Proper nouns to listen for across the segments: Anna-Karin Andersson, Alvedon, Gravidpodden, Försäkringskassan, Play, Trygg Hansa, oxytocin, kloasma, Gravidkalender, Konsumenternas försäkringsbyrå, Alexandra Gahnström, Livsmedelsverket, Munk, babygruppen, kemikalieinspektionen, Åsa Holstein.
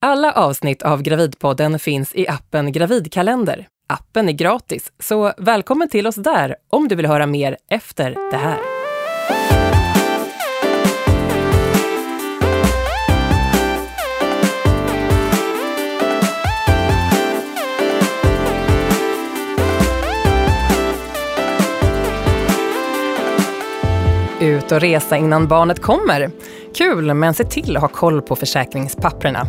Alla avsnitt av Gravidpodden finns i appen Gravidkalender. Appen är gratis, så välkommen till oss där om du vill höra mer efter det här. Ut och resa innan barnet kommer. Kul, men se till att ha koll på försäkringspapperna.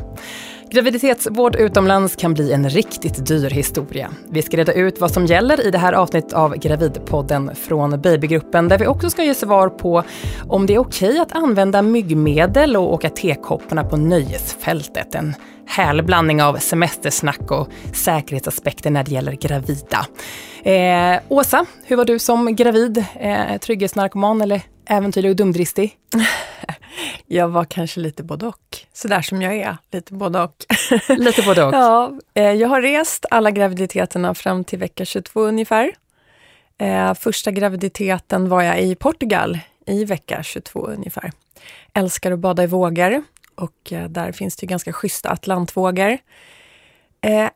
Graviditetsvård utomlands kan bli en riktigt dyr historia. Vi ska reda ut vad som gäller i det här avsnittet av Gravidpodden från babygruppen, där vi också ska ge svar på om det är okej att använda myggmedel och åka tekopparna på nöjesfältet. En härlig blandning av semestersnack och säkerhetsaspekter när det gäller gravida. Åsa, hur var du som gravid? Trygghetsnarkoman eller äventyrlig och dumdristig? Jag var kanske lite både och. Så där som jag är, lite både och. Lite både och. Ja, jag har rest alla graviditeterna fram till vecka 22 ungefär. Första graviditeten var jag i Portugal i vecka 22 ungefär. Älskar att bada i vågor. Och där finns det ju ganska schyssta atlantvågor.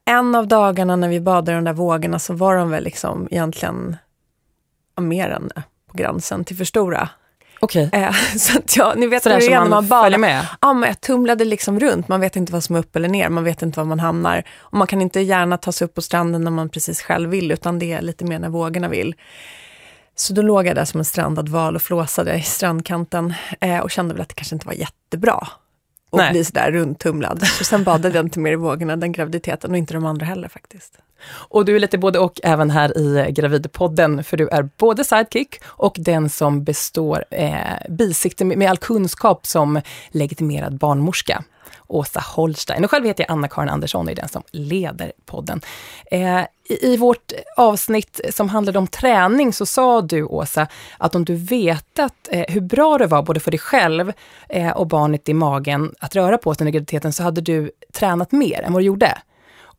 En av dagarna när vi badade de där vågorna så var de väl liksom egentligen mer än på gränsen till för stora. Okej. Så att jag, ni vet hur man följer med? Ja, men jag tumlade liksom runt. Man vet inte vad som är upp eller ner. Man vet inte var man hamnar. Och man kan inte gärna ta sig upp på stranden när man precis själv vill, utan det är lite mer när vågorna vill. Så då låg jag där som en strandad val och flåsade i strandkanten. Och kände väl att det kanske inte var jättebra. Och bli sådär rundtumlad. Så sen badade jag inte mer i vågorna, den graviditeten, och inte de andra heller faktiskt. Och du är lite både och även här i Gravidpodden, för du är både sidekick och den som består bisikten med all kunskap som legitimerad barnmorska, Åsa Holstein. Och själv heter jag Anna-Karin Andersson och är den som leder podden. I vårt avsnitt som handlade om träning så sa du, Åsa, att om du vetat hur bra det var både för dig själv och barnet i magen att röra på sig under graviditeten, så hade du tränat mer än vad du gjorde.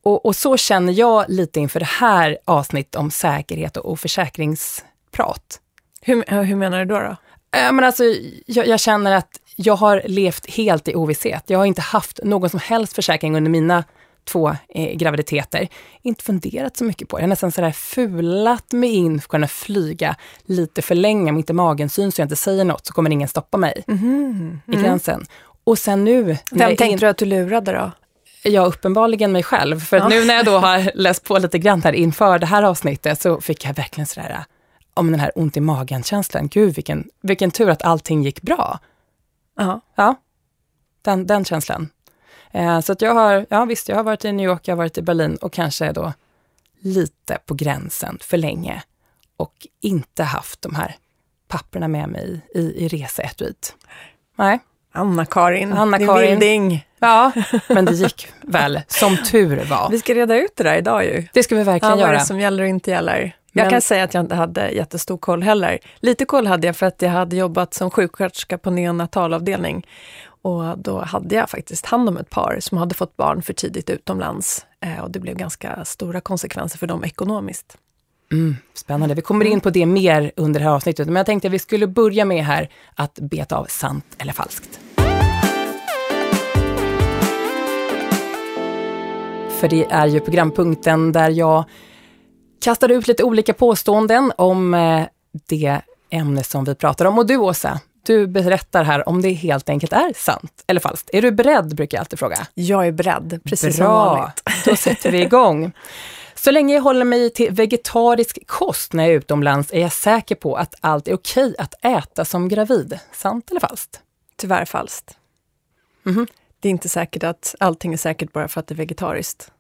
Och så känner jag lite inför det här avsnittet om säkerhet och försäkringsprat. Hur menar du då? Men alltså, jag känner att jag har levt helt i ovisshet. Jag har inte haft någon som helst försäkring under mina 2 graviditeter. Inte funderat så mycket på det. Jag har nästan sådär fulat mig in för att kunna flyga lite för länge. Om inte magen syns och jag inte säger något så kommer ingen stoppa mig i gränsen. Och sen nu... Vem tänkte du att du lurade då? Jag uppenbarligen mig själv. För att nu när jag då har läst på lite grann här inför det här avsnittet så fick jag verkligen sådär om den här ont i magen-känslan. Gud, vilken tur att allting gick bra. Uh-huh. Ja, den känslan. Så att jag har varit i New York, jag har varit i Berlin och kanske då lite på gränsen för länge och inte haft de här papperna med mig i reseetuiet. Nej. Anna-Karin. Bildning. Ja, men det gick väl, som tur var. Vi ska reda ut det där idag ju. Det ska vi verkligen göra. Vad som gäller och inte gäller. Men... Jag kan säga att jag inte hade jättestor koll heller. Lite koll hade jag för att jag hade jobbat som sjuksköterska på neonatalavdelning. Och då hade jag faktiskt hand om ett par som hade fått barn för tidigt utomlands. Och det blev ganska stora konsekvenser för dem ekonomiskt. Spännande. Vi kommer in på det mer under det här avsnittet. Men jag tänkte att vi skulle börja med här att beta av sant eller falskt. För det är ju programpunkten där jag kastar ut lite olika påståenden om det ämne som vi pratar om. Och du, Åsa, du berättar här om det helt enkelt är sant eller falskt. Är du beredd, brukar jag alltid fråga. Jag är beredd, precis som vanligt. Bra, då sätter vi igång. Så länge jag håller mig till vegetarisk kost när jag är utomlands är jag säker på att allt är okej att äta som gravid. Sant eller falskt? Tyvärr falskt. Mm-hmm. Det är inte säkert att allting är säkert bara för att det är vegetariskt.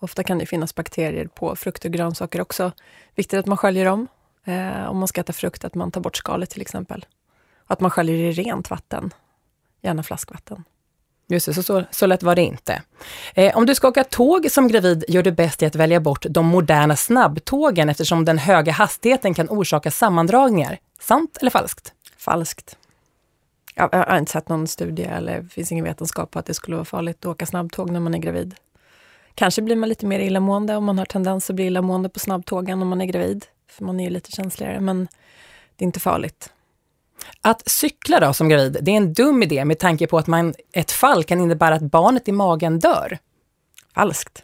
Ofta kan det finnas bakterier på frukt och grönsaker också. Viktigt att man sköljer dem. Om man ska äta frukt, att man tar bort skalet till exempel. Och att man sköljer i rent vatten. Gärna flaskvatten. Just det, så lätt var det inte. Om du ska åka tåg som gravid gör du bäst i att välja bort de moderna snabbtågen eftersom den höga hastigheten kan orsaka sammandragningar. Sant eller falskt? Falskt. Jag har inte sett någon studie eller finns ingen vetenskap på att det skulle vara farligt att åka snabbtåg när man är gravid. Kanske blir man lite mer illamående om man har tendens att bli illamående på snabbtågen om man är gravid. För man är ju lite känsligare, men det är inte farligt. Att cykla då som gravid, det är en dum idé med tanke på att ett fall kan innebära att barnet i magen dör. Falskt.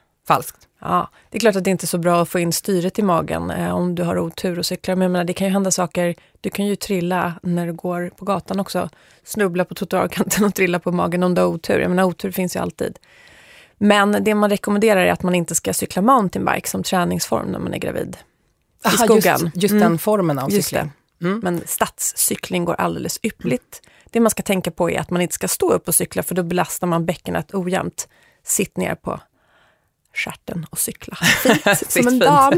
Ja, det är klart att det inte är så bra att få in styret i magen om du har otur och cyklar. Men jag menar, det kan ju hända saker, du kan ju trilla när du går på gatan också. Snubbla på trottoarkanten och trilla på magen om du har otur. Jag menar, otur finns ju alltid. Men det man rekommenderar är att man inte ska cykla mountainbike som träningsform när man är gravid. I skogen. Just den formen av cykling. Men stadscykling går alldeles yppligt. Det man ska tänka på är att man inte ska stå upp och cykla, för då belastar man bäckenet ojämnt. Sitt ner på stjärten och cykla. Fint, som en dam.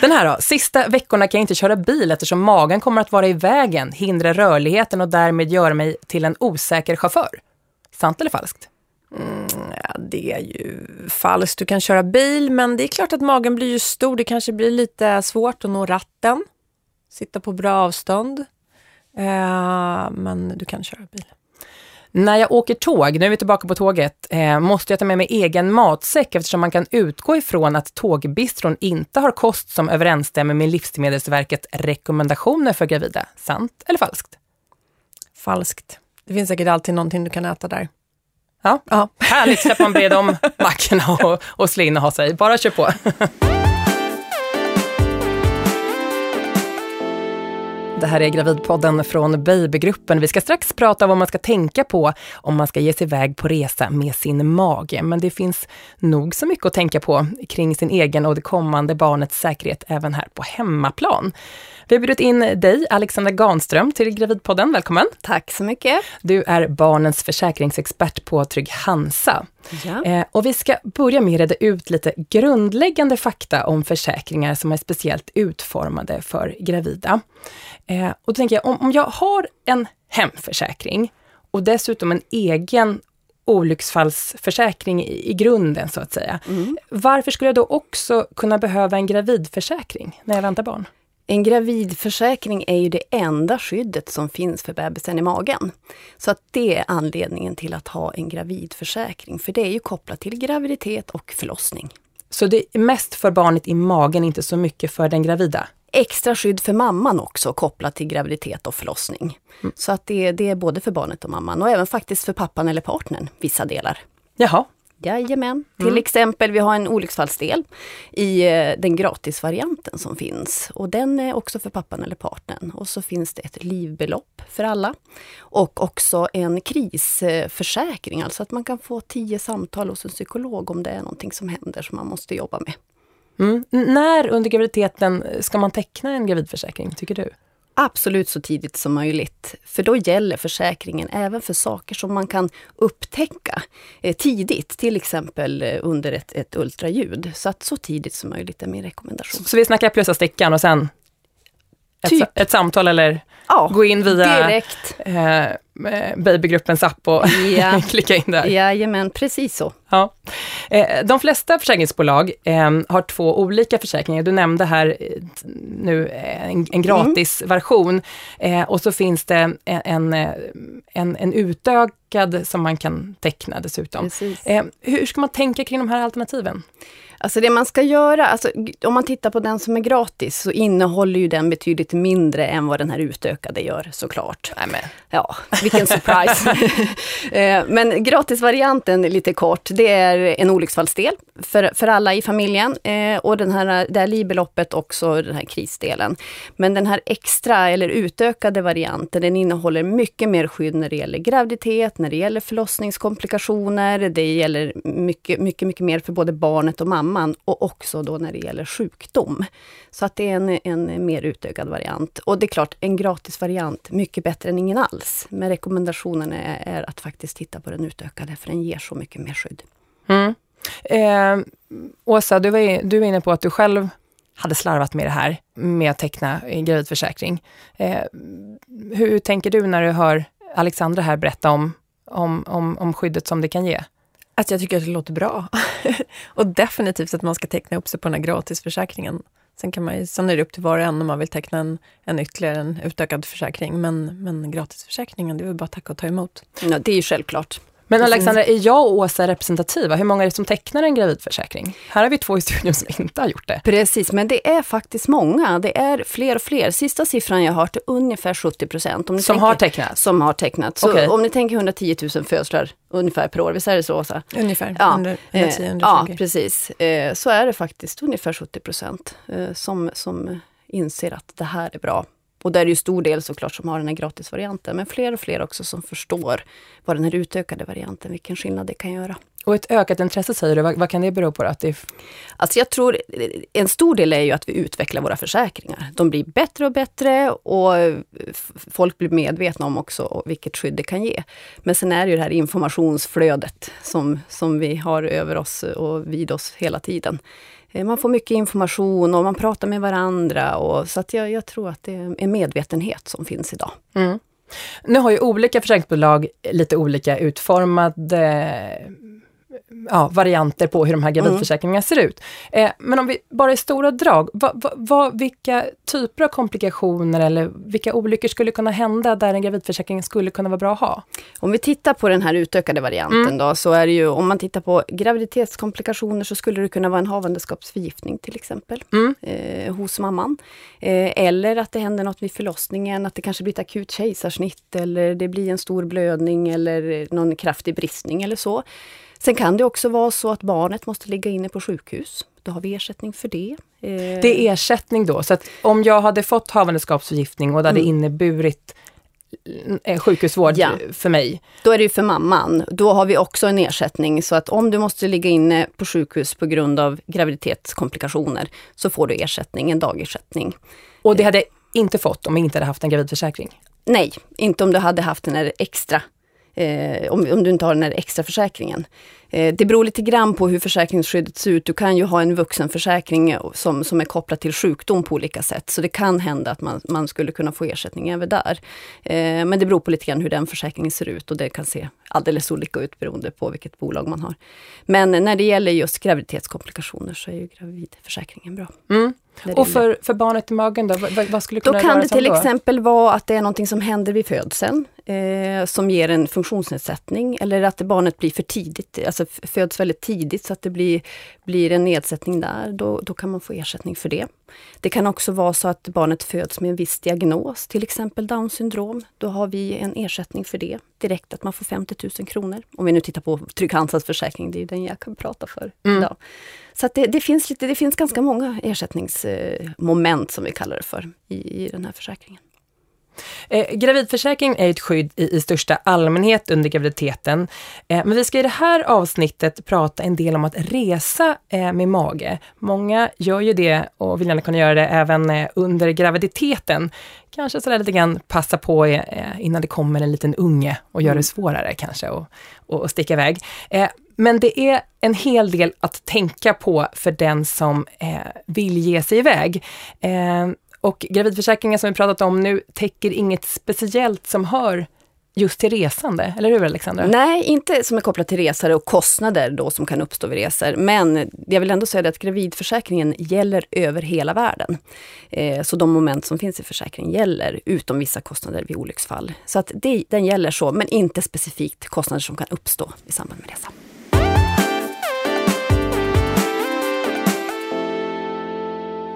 Den här då. Sista veckorna kan jag inte köra bil eftersom magen kommer att vara i vägen, hindra rörligheten och därmed göra mig till en osäker chaufför. Sant eller falskt? Ja, det är ju falskt. Du kan köra bil, men det är klart att magen blir ju stor. Det kanske blir lite svårt att nå ratten. Sitta på bra avstånd. Men du kan köra bil. När jag åker tåg, nu är vi tillbaka på tåget, måste jag ta med mig egen matsäck eftersom man kan utgå ifrån att tågbistron inte har kost som överensstämmer med Livsmedelsverkets rekommendationer för gravida. Sant eller falskt? Falskt. Det finns säkert alltid någonting du kan äta där. Ja. Härligt, släpp man bred om backarna och slå in och ha sig. Bara kör på. Det här är Gravidpodden från babygruppen. Vi ska strax prata om vad man ska tänka på om man ska ge sig iväg på resa med sin mage. Men det finns nog så mycket att tänka på kring sin egen och det kommande barnets säkerhet även här på hemmaplan. Vi har bjudit in dig, Alexandra Gahnström, till Gravidpodden. Välkommen. Tack så mycket. Du är barnens försäkringsexpert på Trygg Hansa. Ja. Och vi ska börja med att reda ut lite grundläggande fakta om försäkringar som är speciellt utformade för gravida. Och då tänker jag, om jag har en hemförsäkring och dessutom en egen olycksfallsförsäkring i grunden så att säga. Varför skulle jag då också kunna behöva en gravidförsäkring när jag väntar barn? En gravidförsäkring är ju det enda skyddet som finns för bebisen i magen. Så att det är anledningen till att ha en gravidförsäkring. För det är ju kopplat till graviditet och förlossning. Så det är mest för barnet i magen, inte så mycket för den gravida? Extra skydd för mamman också, kopplat till graviditet och förlossning. Så att det är både för barnet och mamman och även faktiskt för pappan eller partnern, vissa delar. Jaha. Jajamän. Till exempel, vi har en olycksfallsdel i den gratisvarianten som finns. Och den är också för pappan eller partnern. Och så finns det ett livbelopp för alla. Och också en krisförsäkring. Alltså att man kan få 10 samtal hos en psykolog om det är någonting som händer som man måste jobba med. När under graviditeten ska man teckna en gravidförsäkring, tycker du? Absolut så tidigt som möjligt, för då gäller försäkringen även för saker som man kan upptäcka tidigt, till exempel under ett ultraljud. Så att så tidigt som möjligt är min rekommendation. Så vi snackar plösa stickan och sen typ ett samtal eller gå in via direkt. Babygruppens app och klicka in där. Jajamän, precis så. Ja. De flesta försäkringsbolag har 2 olika försäkringar. Du nämnde här nu en gratis version. Och så finns det en utökad som man kan teckna dessutom. Hur ska man tänka kring de här alternativen? Alltså det man ska göra, om man tittar på den som är gratis så innehåller ju den betydligt mindre än vad den här utökade gör såklart. Amen. Ja, vilken surprise. Men gratisvarianten lite kort, det är en olycksfallsdel för alla i familjen och det här livbeloppet också den här krisdelen. Men den här extra eller utökade varianten, den innehåller mycket mer skydd när det gäller graviditet, när det gäller förlossningskomplikationer, det gäller mycket, mycket, mycket mer för både barnet och mamma. Och också då när det gäller sjukdom. Så att det är en mer utökad variant. Och det är klart, en gratis variant, mycket bättre än ingen alls. Men rekommendationen är att faktiskt titta på den utökade, för den ger så mycket mer skydd. Åsa, du var inne på att du själv hade slarvat med det här, med att teckna en gravidförsäkring. Hur tänker du när du hör Alexandra här berätta om skyddet som det kan ge? Att jag tycker att det låter bra. Och definitivt att man ska teckna upp sig på den här gratisförsäkringen. Sen kan man ju, sen är det upp till var och en om man vill teckna en ytterligare en utökad försäkring. Men gratisförsäkringen, det är väl bara tacka och ta emot. Ja, det är ju självklart. Men Alexandra, är jag och Åsa representativa? Hur många är det som tecknar en gravidförsäkring? Här har vi 2 i studion som inte har gjort det. Precis, men det är faktiskt många. Det är fler och fler. Sista siffran jag har hört är ungefär 70%. Om ni som har tecknat? Som har tecknat. Så okay. Om ni tänker 110 000 födslar ungefär per år, visst är det så, Åsa? Ungefär, ja. 110-120. Ja, precis. Så är det faktiskt ungefär 70% som inser att det här är bra. Och där är ju stor del såklart som har den här gratisvarianten. Men fler och fler också som förstår vad den här utökade varianten, vilken skillnad det kan göra. Och ett ökat intresse, säger du. Vad kan det bero på? Att det... Alltså jag tror en stor del är ju att vi utvecklar våra försäkringar. De blir bättre och bättre och folk blir medvetna om också vilket skydd det kan ge. Men sen är det ju det här informationsflödet som vi har över oss och vid oss hela tiden. Man får mycket information och man pratar med varandra. Så att jag tror att det är en medvetenhet som finns idag. Mm. Nu har ju olika försäkringsbolag lite olika utformade varianter på hur de här gravidförsäkringarna ser ut. Men om vi bara i stora drag, vilka typer av komplikationer eller vilka olyckor skulle kunna hända där en gravidförsäkring skulle kunna vara bra att ha? Om vi tittar på den här utökade varianten då, så är det ju, om man tittar på graviditetskomplikationer så skulle det kunna vara en havandeskapsförgiftning till exempel hos mamman. Eller att det händer något vid förlossningen, att det kanske blir ett akut kejsarsnitt eller det blir en stor blödning eller någon kraftig bristning eller så. Sen kan det också vara så att barnet måste ligga inne på sjukhus. Då har vi ersättning för det. Det är ersättning då. Så att om jag hade fått havandeskapsförgiftning och det hade inneburit sjukhusvård för mig. Då är det ju för mamman. Då har vi också en ersättning. Så att om du måste ligga inne på sjukhus på grund av graviditetskomplikationer så får du ersättning, en dagersättning. Och det hade inte fått om jag inte hade haft en gravidförsäkring? Nej, inte om du hade haft den här extra. Om du inte har den här extra försäkringen. Det beror lite grann på hur försäkringsskyddet ser ut. Du kan ju ha en vuxenförsäkring som är kopplad till sjukdom på olika sätt. Så det kan hända att man skulle kunna få ersättning även där. Men det beror på lite grann hur den försäkringen ser ut. Och det kan se alldeles olika ut beroende på vilket bolag man har. Men när det gäller just graviditetskomplikationer så är ju gravidförsäkringen bra. Mm. Och för barnet i magen då? Vad skulle kunna då kan det till exempel vara att det är någonting som händer vid födseln som ger en funktionsnedsättning. Eller att barnet blir för tidigt, alltså föds väldigt tidigt så att det blir en nedsättning där. Då kan man få ersättning för det. Det kan också vara så att barnet föds med en viss diagnos, till exempel Downs syndrom. Då har vi en ersättning för det. Direkt att man får 50 000 kronor. Om vi nu tittar på Trygg Hansas försäkring, det är ju den jag kan prata för idag. Så att det finns ganska många ersättningsmoment som vi kallar det för i den här försäkringen. Gravidförsäkring är ett skydd i största allmänhet under graviditeten. Men vi ska i det här avsnittet prata en del om att resa med mage. Många gör ju det och vill gärna kunna göra det även under graviditeten. Kanske sådär lite grann passa på innan det kommer en liten unge och gör det svårare kanske att sticka iväg. Men det är en hel del att tänka på för den som vill ge sig iväg. Och gravidförsäkringen som vi pratat om nu täcker inget speciellt som hör just till resande, eller hur Alexandra? Nej, inte som är kopplat till resor och kostnader då som kan uppstå vid resor. Men jag vill ändå säga att gravidförsäkringen gäller över hela världen. Så de moment som finns i försäkringen gäller, utom vissa kostnader vid olycksfall. Så att den gäller så, men inte specifikt kostnader som kan uppstå i samband med resa.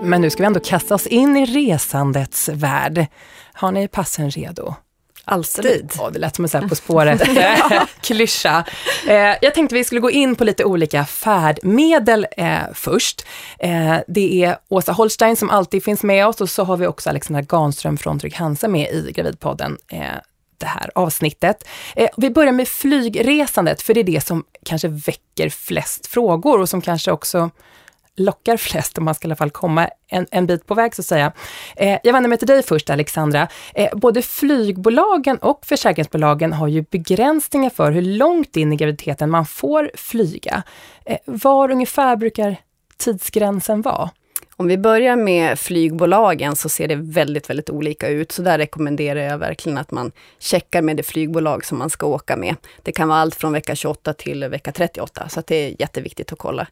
Men nu ska vi ändå kasta oss in i resandets värld. Har ni passen redo? Alltid. Ja, det lät som en sån här På spåret klyscha. Jag tänkte vi skulle gå in på lite olika färdmedel först. Det är Åsa Holstein som alltid finns med oss och så har vi också Alexandra Gahnström från Trygg Hansa med i Gravidpodden det här avsnittet. Vi börjar med flygresandet för det är det som kanske väcker flest frågor och som kanske också lockar flest om man ska i alla fall komma en bit på väg så att säga. Jag vänder mig till dig först Alexandra. Både flygbolagen och försäkringsbolagen har ju begränsningar för hur långt in i graviditeten man får flyga. Var ungefär brukar tidsgränsen vara? Om vi börjar med flygbolagen så ser det väldigt, väldigt olika ut. Så där rekommenderar jag verkligen att man checkar med det flygbolag som man ska åka med. Det kan vara allt från vecka 28 till vecka 38, så att det är jätteviktigt att kolla.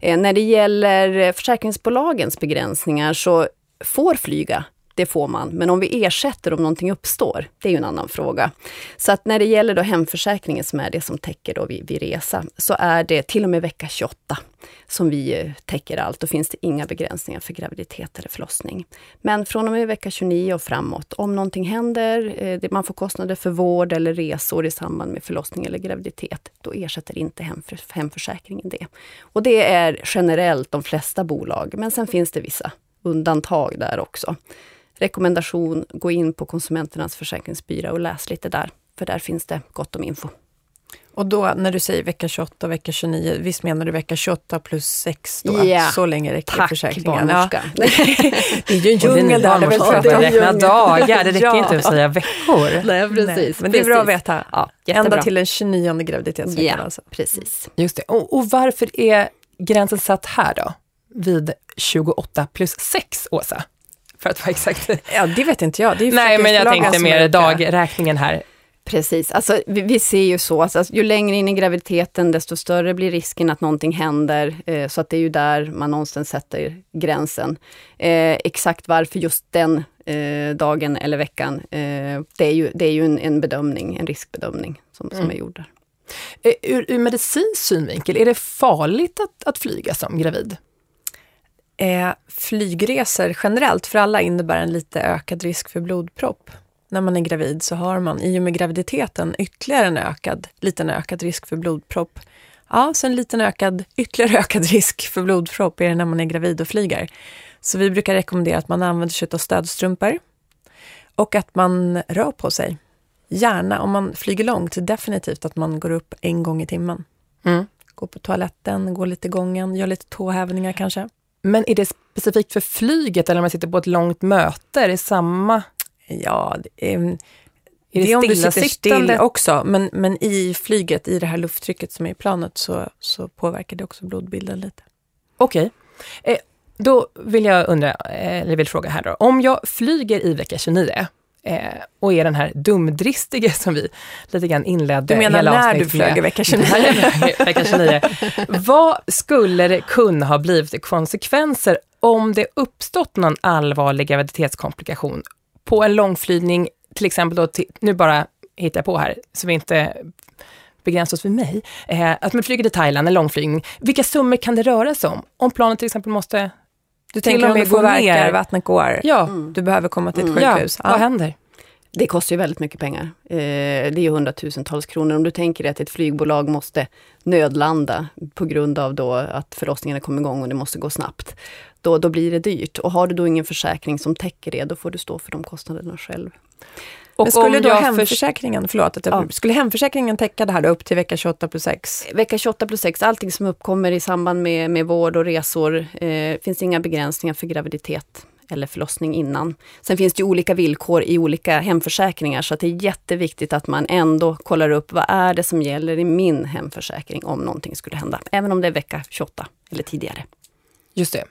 När det gäller försäkringsbolagens begränsningar så får flyga det får man. Men om vi ersätter om någonting uppstår, det är ju en annan fråga. Så att när det gäller då hemförsäkringen som är det som täcker då vid resa, så är det till och med vecka 28 som vi täcker allt. Då finns det inga begränsningar för graviditet eller förlossning. Men från och med vecka 29 och framåt, om någonting händer, man får kostnader för vård eller resor i samband med förlossning eller graviditet, då ersätter inte hemförsäkringen det. Och det är generellt de flesta bolag, men sen finns det vissa undantag där också. Rekommendation, gå in på Konsumenternas försäkringsbyrå och läs lite där, för där finns det gott om info. Och då när du säger vecka 28 och vecka 29, visst menar du vecka 28 plus 6 då? Yeah. Så länge räcker försäkringen. Ja. Det är ju en djungel där. Det räkna dagar, det räcker inte att säga veckor. Nej, precis. Men det är bra att veta. Ja, ända till den 29 graviditetsveckan. Yeah, alltså. Precis. Just det. Och varför är gränsen satt här då? Vid 28 plus 6, Åsa? För att vara exakt. Ja, det vet inte jag. Det är nej, men jag tänkte mer dagräkningen här. Precis, alltså vi ser ju så att alltså, ju längre in i graviditeten desto större blir risken att någonting händer, så att det är ju där man någonstans sätter gränsen. Exakt varför just den dagen eller veckan, det är ju en bedömning, en riskbedömning som är gjord där. Ur medicinsk synvinkel, är det farligt att flyga som gravid? Flygresor generellt för alla innebär en lite ökad risk för blodpropp. När man är gravid så har man i och med graviditeten ytterligare en liten ökad risk för blodpropp. Ja, så en liten ytterligare ökad risk för blodpropp är det när man är gravid och flyger. Så vi brukar rekommendera att man använder sig av stödstrumpor och att man rör på sig. Gärna om man flyger långt, definitivt att man går upp en gång i timmen. Mm. Gå på toaletten, gå lite gången, gör lite tåhävningar kanske. Men är det specifikt för flyget eller om man sitter på ett långt möte? Är det samma... Ja, det är om du sitter still också, men i flyget, i det här lufttrycket som är i planet så påverkar det också blodbilden lite. Okej, då vill jag fråga här då. Om jag flyger i vecka 29 och är den här dumdristige som vi lite grann inledde hela avsnittet. Du menar när du flög i vecka 29? Vecka 29. Vad skulle det kunna ha blivit konsekvenser om det uppstått någon allvarlig graviditetskomplikation på en långflygning, till exempel då nu bara hittar jag på här så vi inte begränsar oss vid mig, att man flyger till Thailand, en långflygning, vilka summor kan det röra sig om planet till exempel måste du tänker om det påverkar, vattnet går, ja. Du behöver komma till ett sjukhus, ja. Vad händer? Det kostar ju väldigt mycket pengar. Det är ju 100 000-tals kronor. Om du tänker att ett flygbolag måste nödlanda på grund av då att förlossningarna kommer igång och det måste gå snabbt, då blir det dyrt. Och har du då ingen försäkring som täcker det, då får du stå för de kostnaderna själv. Och skulle då hemförsäkringen täcka det här då upp till vecka 28 plus 6? Vecka 28 plus 6, allting som uppkommer i samband med vård och resor, finns inga begränsningar för graviditet eller förlossning innan. Sen finns det ju olika villkor i olika hemförsäkringar, så att det är jätteviktigt att man ändå kollar upp vad är det som gäller i min hemförsäkring om någonting skulle hända. Även om det är vecka 28 eller tidigare. Just det.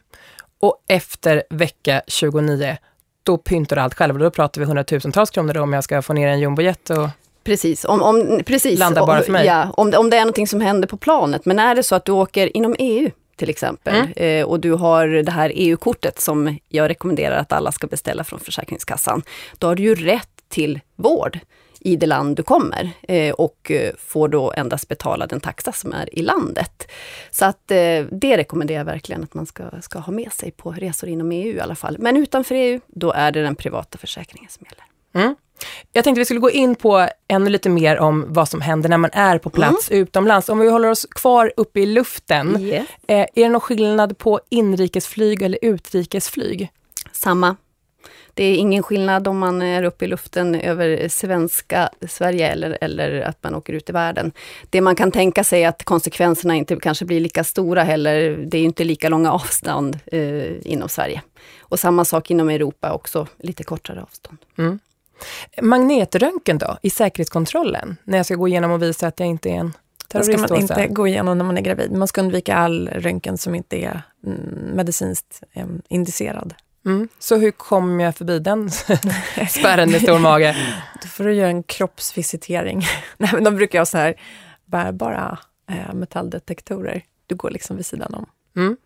Och efter vecka 29, då pyntar allt själv. Då pratar vi 100 000-tals kronor om jag ska få ner en jumbojet och... Precis, precis. Landa bara för mig. Ja, om det är någonting som händer på planet. Men är det så att du åker inom EU till exempel, och du har det här EU-kortet som jag rekommenderar att alla ska beställa från Försäkringskassan, då har du ju rätt till vård i det land du kommer, och får då endast betala den taxa som är i landet. Så att det rekommenderar jag verkligen att man ska ha med sig på resor inom EU i alla fall. Men utanför EU, då är det den privata försäkringen som gäller. Mm. Jag tänkte vi skulle gå in på ännu lite mer om vad som händer när man är på plats utomlands. Om vi håller oss kvar uppe i luften, är det någon skillnad på inrikesflyg eller utrikesflyg? Samma. Det är ingen skillnad om man är uppe i luften över Sverige eller att man åker ut i världen. Det man kan tänka sig är att konsekvenserna inte kanske blir lika stora heller. Det är inte lika långa avstånd inom Sverige. Och samma sak inom Europa också, lite kortare avstånd. Mm. Magnetröntgen då, i säkerhetskontrollen, när jag ska gå igenom och visa att jag inte är en terrorist? Det ska man inte gå igenom när man är gravid. Man ska undvika all röntgen som inte är medicinskt indicerad. Mm. Så hur kom jag förbi den spärren med stor mage? Då får du göra en kroppsvisitering. Nej, men de brukar jag så här, bärbara metalldetektorer. Du går liksom vid sidan om. Mm.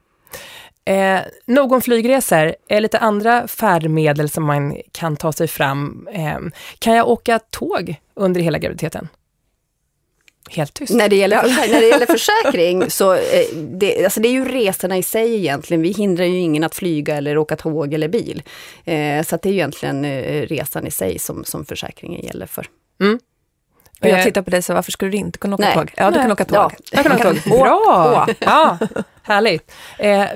Någon flygresor, lite andra färdmedel som man kan ta sig fram. Kan jag åka tåg under hela graviditeten? Helt tyst. När det gäller försäkring så det är ju resorna i sig egentligen. Vi hindrar ju ingen att flyga eller åka tåg eller bil. Så att det är ju egentligen resan i sig som försäkringen gäller för. Mm. Och jag tittar på dig så varför skulle du inte kunna åka tåg? Ja, du kan åka tåg. Ja. Jag kan åka tåg. Bra! Ja, härligt.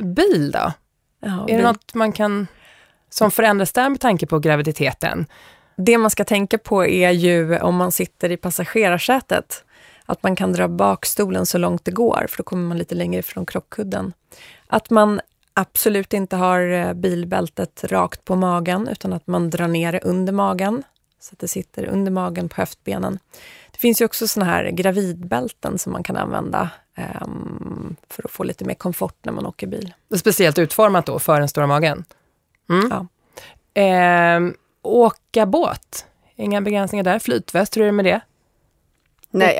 Bil då? Ja, är det något man kan som förändras där med tanke på graviditeten? Det man ska tänka på är ju om man sitter i passagerarsätet. Att man kan dra bakstolen så långt det går, för då kommer man lite längre ifrån krockkudden. Att man absolut inte har bilbältet rakt på magen, utan att man drar ner det under magen. Så att det sitter under magen på höftbenen. Det finns ju också såna här gravidbälten som man kan använda för att få lite mer komfort när man åker bil. Speciellt utformat då för den stora magen. Mm. Ja. Åka båt. Inga begränsningar där. Flytväst, hur är det med det? Nej,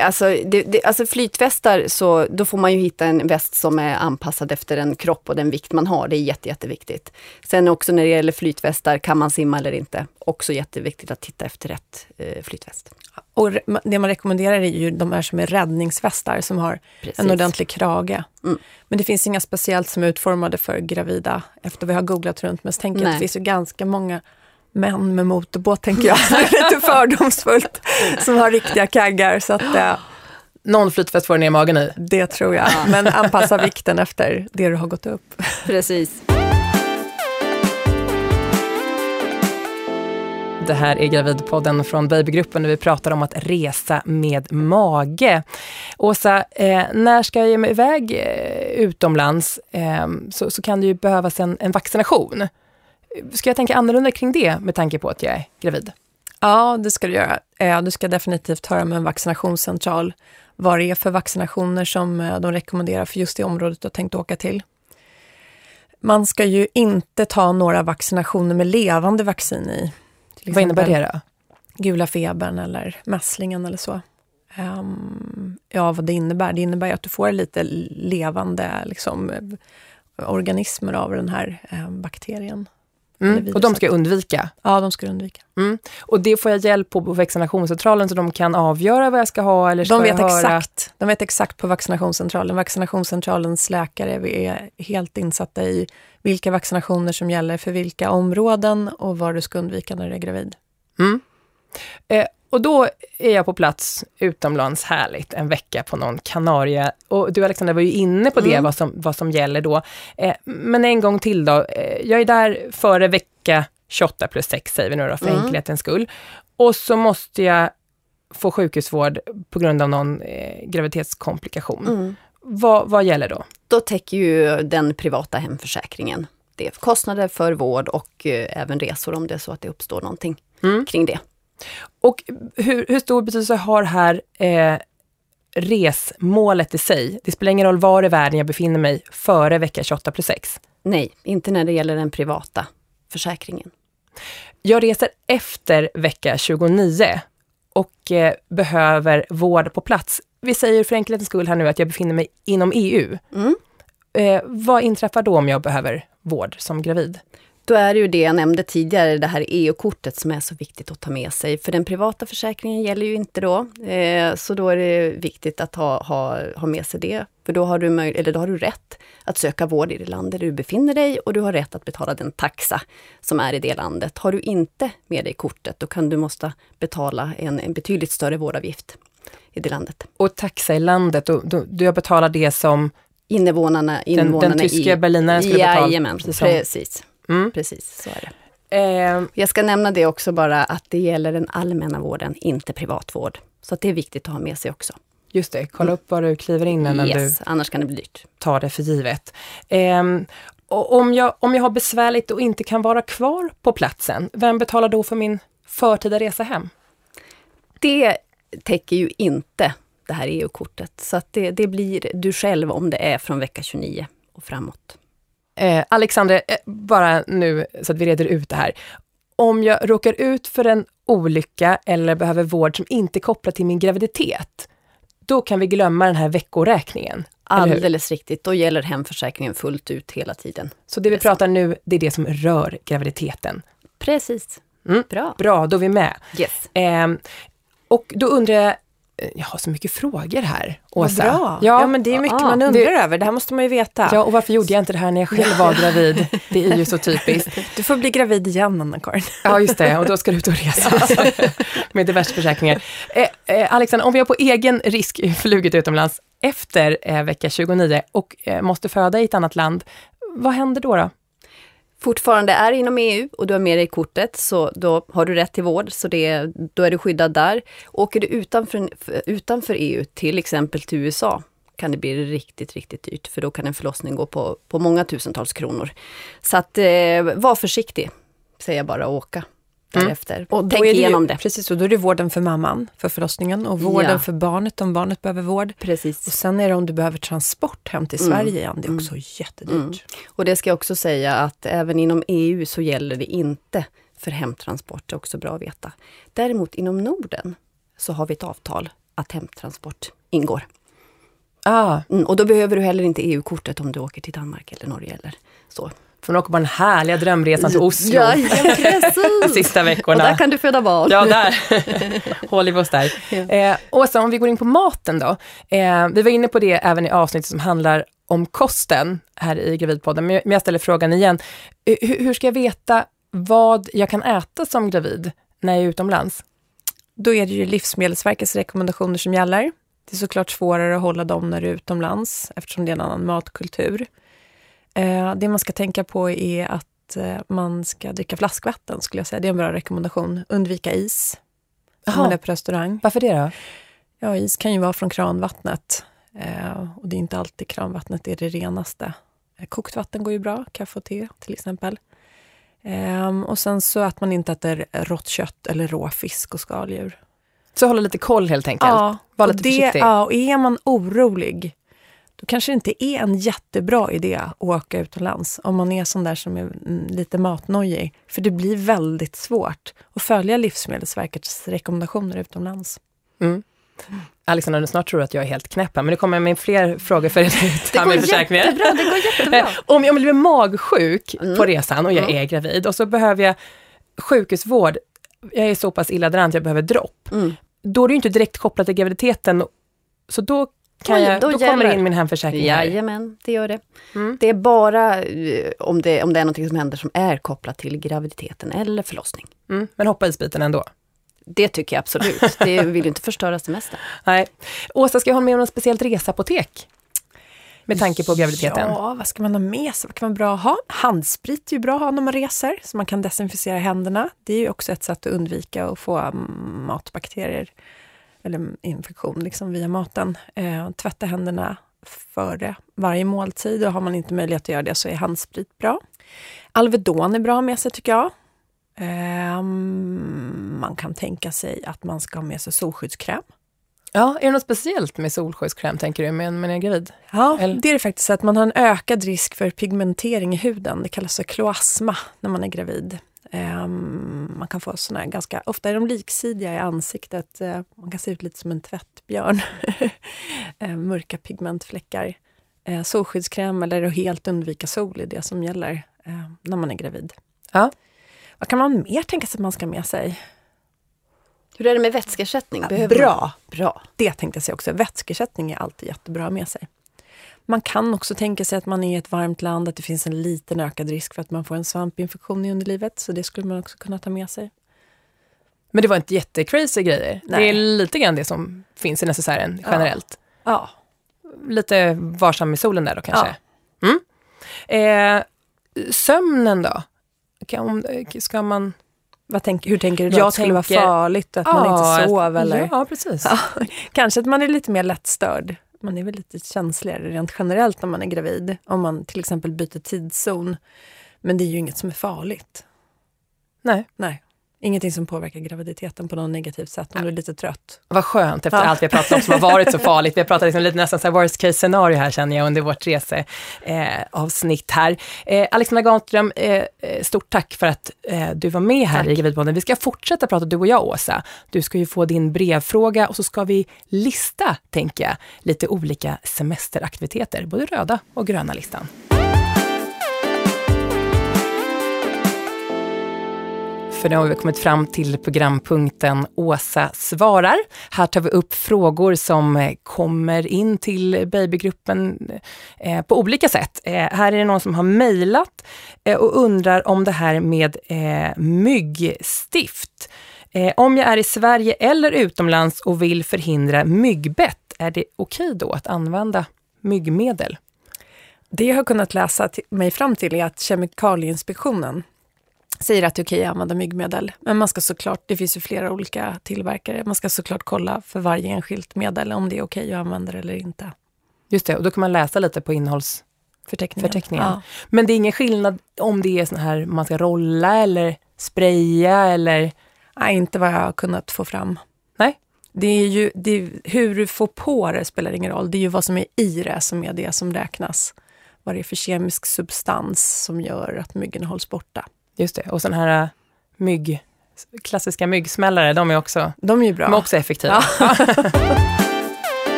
alltså flytvästar, så då får man ju hitta en väst som är anpassad efter den kropp och den vikt man har. Det är jätteviktigt. Sen också när det gäller flytvästar, kan man simma eller inte? Också jätteviktigt att titta efter rätt flytväst. Och det man rekommenderar är ju de här som är räddningsvästar som har en ordentlig krage. Mm. Men det finns inga speciellt som är utformade för gravida, efter vi har googlat runt. Men så tänker jag att det finns ju ganska många män med motorbåt, tänker jag. Lite fördomsfullt. Som har riktiga kaggar. Så att, någon flytväst får ner magen i. Det tror jag. Ja. Men anpassa vikten efter det du har gått upp. Precis. Det här är Gravidpodden från babygruppen, där vi pratar om att resa med mage. Åsa, när ska jag ge mig iväg utomlands så kan det ju behövas en vaccination. Ska jag tänka annorlunda kring det med tanke på att jag är gravid? Ja, det ska du göra. Du ska definitivt höra med en vaccinationscentral vad det är för vaccinationer som de rekommenderar för just det området du har tänkt åka till. Man ska ju inte ta några vaccinationer med levande vaccin i. Vad innebär det då? Gula febern eller mässlingen eller så. Ja, vad det innebär? Det innebär att du får lite levande organismer av den här bakterien. Mm. Och de ska undvika? Ja, de ska undvika. Mm. Och det får jag hjälp på vaccinationscentralen, så de kan avgöra vad jag ska ha? Eller ska de vet exakt. De vet exakt på vaccinationscentralen. Vaccinationscentralens läkare är helt insatta i vilka vaccinationer som gäller för vilka områden och vad du ska undvika när du är gravid. Mm. Och då är jag på plats utomlands, härligt, en vecka på någon Kanaria. Och du, Alexandra, var ju inne på det, vad som gäller då. Men en gång till då. Jag är där före vecka 28+6, säger vi nu då, för enkelhetens skull. Och så måste jag få sjukhusvård på grund av någon graviditetskomplikation. Mm. Vad gäller då? Då täcker ju den privata hemförsäkringen. Det är kostnader för vård och även resor om det är så att det uppstår någonting kring det. Och hur stor betydelse har här resmålet i sig? Det spelar ingen roll var i världen jag befinner mig före vecka 28+6. Nej, inte när det gäller den privata försäkringen. Jag reser efter vecka 29 och behöver vård på plats. Vi säger för enkelhetens skull här nu att jag befinner mig inom EU. Mm. Vad inträffar då om jag behöver vård som gravid? Då är det ju det jag nämnde tidigare, det här EU-kortet som är så viktigt att ta med sig. För den privata försäkringen gäller ju inte då, så då är det viktigt att ha med sig det. För då har, då har du rätt att söka vård i det land där du befinner dig, och du har rätt att betala den taxa som är i det landet. Har du inte med dig kortet, då kan du måste betala en betydligt större vårdavgift i det landet. Och taxa i landet, och du betalar det som invånarna den tyska berlinaren skulle betala? Jajamän, precis. Mm. Precis, så är det. Jag ska nämna det också bara, att det gäller den allmänna vården, inte privatvård. Så att det är viktigt att ha med sig också. Just det, kolla upp vad du kliver in innan du... annars kan det bli dyrt. Ta det för givet. Och om jag har besvärligt och inte kan vara kvar på platsen, vem betalar då för min förtida resa hem? Det täcker ju inte det här EU-kortet. Så att det blir du själv om det är från vecka 29 och framåt. Alexander, bara nu så att vi reder ut det här. Om jag råkar ut för en olycka eller behöver vård som inte är kopplad till min graviditet, då kan vi glömma den här veckoräkningen. Alldeles riktigt, då gäller hemförsäkringen fullt ut hela tiden. Så det vi pratar nu, det är det som rör graviditeten. Precis, bra. Bra, då är vi med. Yes. Och då undrar jag har så mycket frågor här, Åsa. Bra. Ja, men det är mycket man undrar över, det här måste man ju veta. Ja, och varför gjorde jag inte det här när jag själv var gravid? Det är ju så typiskt. Du får bli gravid igen, Anna-Karin. Ja, just det, och då ska du ut och resa med diverse försäkringar. Alexander, om jag på egen risk flugit utomlands efter vecka 29 och måste föda i ett annat land, vad händer då? Fortfarande är inom EU och du har med dig kortet, så då har du rätt till vård, så då är du skyddad där. Åker du utanför EU, till exempel till USA, kan det bli riktigt, riktigt dyrt, för då kan en förlossning gå på många tusentals kronor. Så att var försiktig, säger jag bara, och åka därefter. Och då tänk är det igenom det. Precis, och då är det vården för mamman, för förlossningen, och vården för barnet, om barnet behöver vård. Precis. Och sen är det om du behöver transport hem till Sverige igen, det är också jättedyrt. Och det ska jag också säga, att även inom EU så gäller det inte för hemtransport, det är också bra att veta. Däremot inom Norden så har vi ett avtal att hemtransport ingår. Och då behöver du heller inte EU-kortet om du åker till Danmark eller Norge eller så. För nu åker man en härlig drömresa till Oslo. Ja, precis. Sista veckorna. Och där kan du föda barn. Ja, där. Håll i oss där. Ja. Åsa, om vi går in på maten då. Vi var inne på det även i avsnittet som handlar om kosten här i Gravidpodden. Men jag ställer frågan igen. Hur ska jag veta vad jag kan äta som gravid när jag är utomlands? Då är det ju Livsmedelsverkets rekommendationer som gäller. Det är såklart svårare att hålla dem när du är utomlands, eftersom det är en annan matkultur. Det man ska tänka på är att man ska dricka flaskvatten, skulle jag säga. Det är en bra rekommendation. Undvika is om man är på restaurang. Varför det då? Ja, is kan ju vara från kranvattnet. Och det är inte alltid kranvattnet är det renaste. Kokt vatten går ju bra. Kaffe och te till exempel. Och sen så att man inte äter rått kött eller rå fisk och skaldjur. Så hålla lite koll helt enkelt. Ja, var lite försiktig. Ja, och är man orolig, då kanske det inte är en jättebra idé att åka utomlands om man är sån där som är lite matnojig. För det blir väldigt svårt att följa Livsmedelsverkets rekommendationer utomlands. Alexandra, snart tror jag att jag är helt knäpp här, men det kommer med fler frågor för det här med försäkringen. Det går jättebra. Om jag blir magsjuk på resan och jag är gravid och så behöver jag sjukhusvård, jag är så pass illa däran att jag behöver dropp, då är det ju inte direkt kopplat till graviditeten, så då kommer det in min hemförsäkring. Jajamän, det gör det. Det är bara om det är något som händer som är kopplat till graviditeten eller förlossning. Men hoppa isbiten ändå. Det tycker jag absolut. Det vill ju inte förstöras det mesta. Nej. Åsa, ska jag ha med någon speciellt resapotek med tanke på graviditeten? Ja, vad ska man ha med sig? Vad kan man bra ha? Handsprit är ju bra att ha när man reser, så man kan desinficera händerna. Det är ju också ett sätt att undvika att få matbakterier eller infektion liksom via maten. Tvätta händerna före varje måltid, och har man inte möjlighet att göra det så är handsprit bra. Alvedon är bra med sig, tycker jag. Man kan tänka sig att man ska ha med sig solskyddskräm. Ja, är det något speciellt med solskyddskräm, tänker du, men man är gravid? Ja, det är det faktiskt, att man har en ökad risk för pigmentering i huden. Det kallas för kloasma när man är gravid. Man kan få såna här ganska, ofta är de liksidiga i ansiktet, man kan se ut lite som en tvättbjörn, mörka pigmentfläckar. Solskyddskräm eller att helt undvika sol är det som gäller när man är gravid. Ja. Vad kan man mer tänka sig att man ska med sig? Hur är det med vätskeersättning? Bra. Det tänkte jag säga också, vätskeersättning är alltid jättebra med sig. Man kan också tänka sig att man är i ett varmt land, att det finns en liten ökad risk för att man får en svampinfektion i underlivet. Så det skulle man också kunna ta med sig. Men det var inte jättecrazy grejer. Nej. Det är lite grann det som finns i necessären generellt. Ja. Lite varsam i solen där då kanske. Ja. Sömnen då? Ska man... Hur tänker du då? Jag skulle vara farligt att man inte sov eller? Ja, precis. Ja. Kanske att man är lite mer lättstörd. Man är väl lite känsligare rent generellt när man är gravid. Om man till exempel byter tidszon. Men det är ju inget som är farligt. Nej. Ingenting som påverkar graviditeten på något negativt sätt om du är lite trött. Vad skönt efter allt vi har pratat om som har varit så farligt. Vi har pratat liksom lite nästan så här worst case scenario här känner jag under vårt reseavsnitt här. Alexandra Gahnström, stort tack för att du var med här i Gravidpodden. Vi ska fortsätta prata du och jag, Åsa. Du ska ju få din brevfråga och så ska vi lista, tänker jag, lite olika semesteraktiviteter. Både röda och gröna listan. För nu har vi kommit fram till programpunkten Åsa svarar. Här tar vi upp frågor som kommer in till babygruppen på olika sätt. Här är det någon som har mejlat och undrar om det här med myggstift. Om jag är i Sverige eller utomlands och vill förhindra myggbett, är det okej då att använda myggmedel? Det jag har kunnat läsa mig fram till är att kemikalieinspektionen säger att det är okej att använda myggmedel. Men man ska såklart, det finns ju flera olika tillverkare, man ska såklart kolla för varje enskilt medel om det är okej att använda det eller inte. Just det, och då kan man läsa lite på innehållsförteckningen. Ja. Men det är ingen skillnad om det är sån här man ska rolla eller spraya eller... Nej, inte vad jag har kunnat få fram. Nej. Det är ju hur du får på det spelar ingen roll. Det är ju vad som är i det som är det som räknas. Vad det är för kemisk substans som gör att myggen hålls borta. Just det, och sån här klassiska myggsmällare, de är också bra. De är också effektiva. Ja.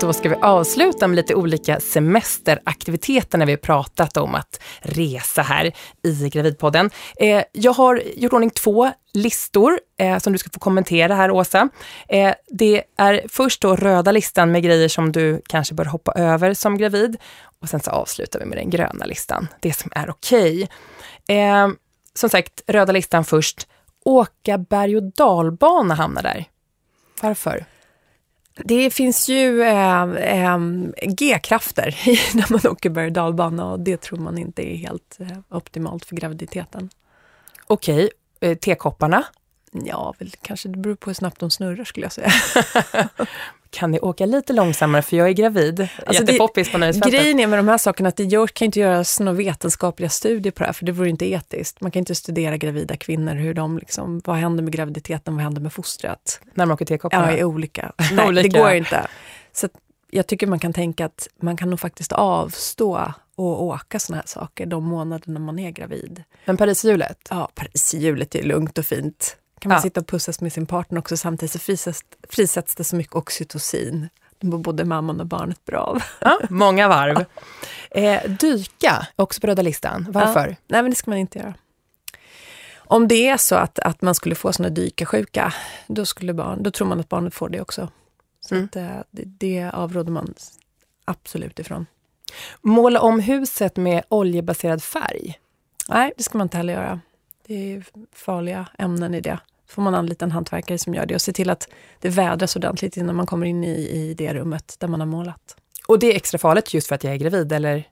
Då ska vi avsluta med lite olika semesteraktiviteter när vi har pratat om att resa här i Gravidpodden. Jag har gjort ordning 2 listor som du ska få kommentera här, Åsa. Det är först då röda listan med grejer som du kanske bör hoppa över som gravid. Och sen så avslutar vi med den gröna listan. Det som är okej. Som sagt, röda listan först. Åka berg- och dalbana hamnar där. Varför? Det finns ju G-krafter när man åker berg- och dalbana och det tror man inte är helt optimalt för graviditeten. Okej, tekopparna? Ja, väl, kanske det beror på hur snabbt de snurrar skulle jag säga. Kan ni åka lite långsammare för jag är gravid? Alltså jättepoppis på nöjesfältet. Grejen är med de här sakerna att kan inte göras några vetenskapliga studier på det här för det vore inte etiskt. Man kan inte studera gravida kvinnor hur de liksom, vad händer med graviditeten, vad händer med fostret? När man åker tekopparna? Ja, är olika. Nej, olika. Det går inte. Så jag tycker man kan tänka att man kan nog faktiskt avstå och åka sådana här saker de månader när man är gravid. Men Parisljulet? Ja, Parisljulet är lugnt och fint. Kan man sitta och pussas med sin partner också samtidigt så frisätts det så mycket oxytocin. Det mår både mamman och barnet bra av. Ja, många varv. Dyka, också på röda listan. Varför? Ja. Nej, men det ska man inte göra. Om det är så att man skulle få såna dykarsjuka, då tror man att barnet får det också. Så att, det avråder man absolut ifrån. Måla om huset med oljebaserad färg? Nej, det ska man inte heller göra. Det är farliga ämnen i det. Får man anlita en hantverkare som gör det och se till att det vädras ordentligt innan man kommer in i det rummet där man har målat. Och det är extra farligt just för att jag är gravid, eller?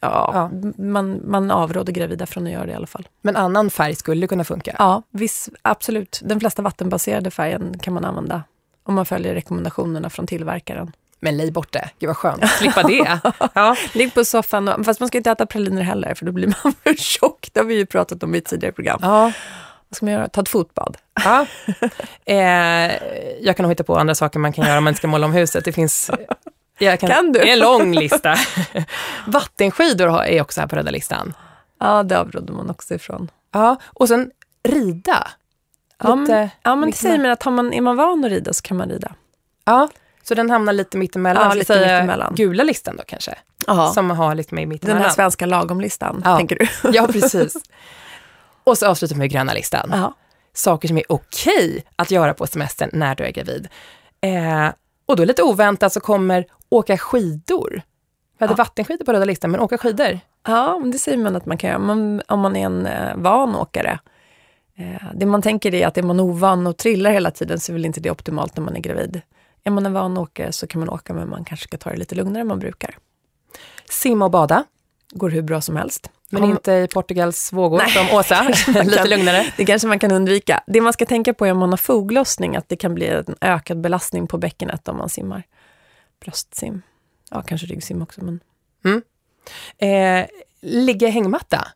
Ja. Man avråder gravida från att göra det i alla fall. Men annan färg skulle kunna funka? Ja, visst, absolut. Den flesta vattenbaserade färgen kan man använda om man följer rekommendationerna från tillverkaren. Men lej bort det. Gud vad skönt. Slippa det. Ja. Ligg på soffan. Fast man ska inte äta praliner heller för då blir man för tjock. Det har vi ju pratat om i tidigare program. Ja. Vad ska man göra? Ta ett fotbad. Ja. Jag kan nog hitta på andra saker man kan göra om man ska måla om huset. Det finns... Kan du? Det är en lång lista. Vattenskidor är också här på röda listan. Ja, det avråder man också ifrån. Ja, och sen rida. Men det säger man att är man van att rida så kan man rida. Ja. Så den hamnar lite mittemellan. Ja, lite mittemellan. Gula listan då kanske. Aha. Som har lite med mittemellan. Den här svenska lagomlistan, tänker du? Ja, precis. Och så avslutar vi med gröna listan. Aha. Saker som är okej att göra på semestern när du är gravid. Och då lite oväntat så kommer åka skidor. Vi hade vattenskidor på röda listan, men åka skidor. Ja, det säger man att man kan göra. Om man är en van åkare. Det man tänker är att är man ovan och trillar hela tiden så är väl inte det optimalt när man är gravid. Är man en van åkare så kan man åka men man kanske ska ta det lite lugnare än man brukar. Simma och bada går hur bra som helst. Men inte i Portugals vågor som Åsa. Lite lugnare. Det kanske man kan undvika. Det man ska tänka på är om man har foglossning att det kan bli en ökad belastning på bäckenet om man simmar. Bröstsim. Ja, kanske ryggsim också. Men... ligga i hängmatta.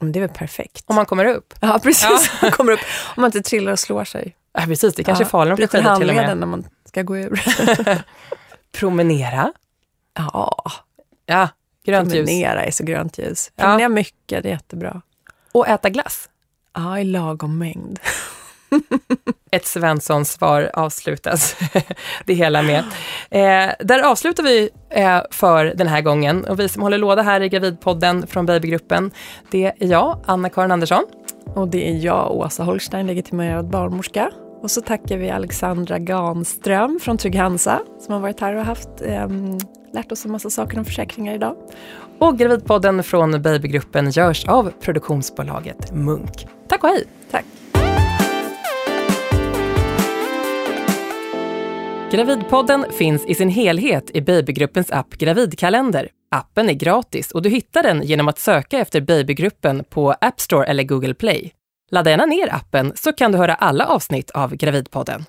Det är väl perfekt. Om man kommer upp. Ja, precis. Ja. Kommer upp. Om man inte trillar och slår sig. Ja, precis. Det kanske är farligt att bli skidor till och med. När man ska gå ur. Promenera. Ja, grönt ljus. Promenera är så grönt ljus. Promenera mycket, det är jättebra. Och äta glass. Ja, i lagom mängd. Ett Svenssons svar avslutas det hela med. Där avslutar vi för den här gången. Och vi som håller låda här i Gravidpodden från babygruppen, det är jag, Anna-Karin Andersson. Och det är jag, Åsa Holstein, legitimerad barnmorska. Och så tackar vi Alexandra Gahnström från Trygg Hansa som har varit här och haft lärt oss en massa saker om försäkringar idag. Och Gravidpodden från babygruppen görs av produktionsbolaget Munk. Tack och hej! Tack! Gravidpodden finns i sin helhet i babygruppens app Gravidkalender. Appen är gratis och du hittar den genom att söka efter babygruppen på App Store eller Google Play. Ladda gärna ner appen så kan du höra alla avsnitt av Gravidpodden.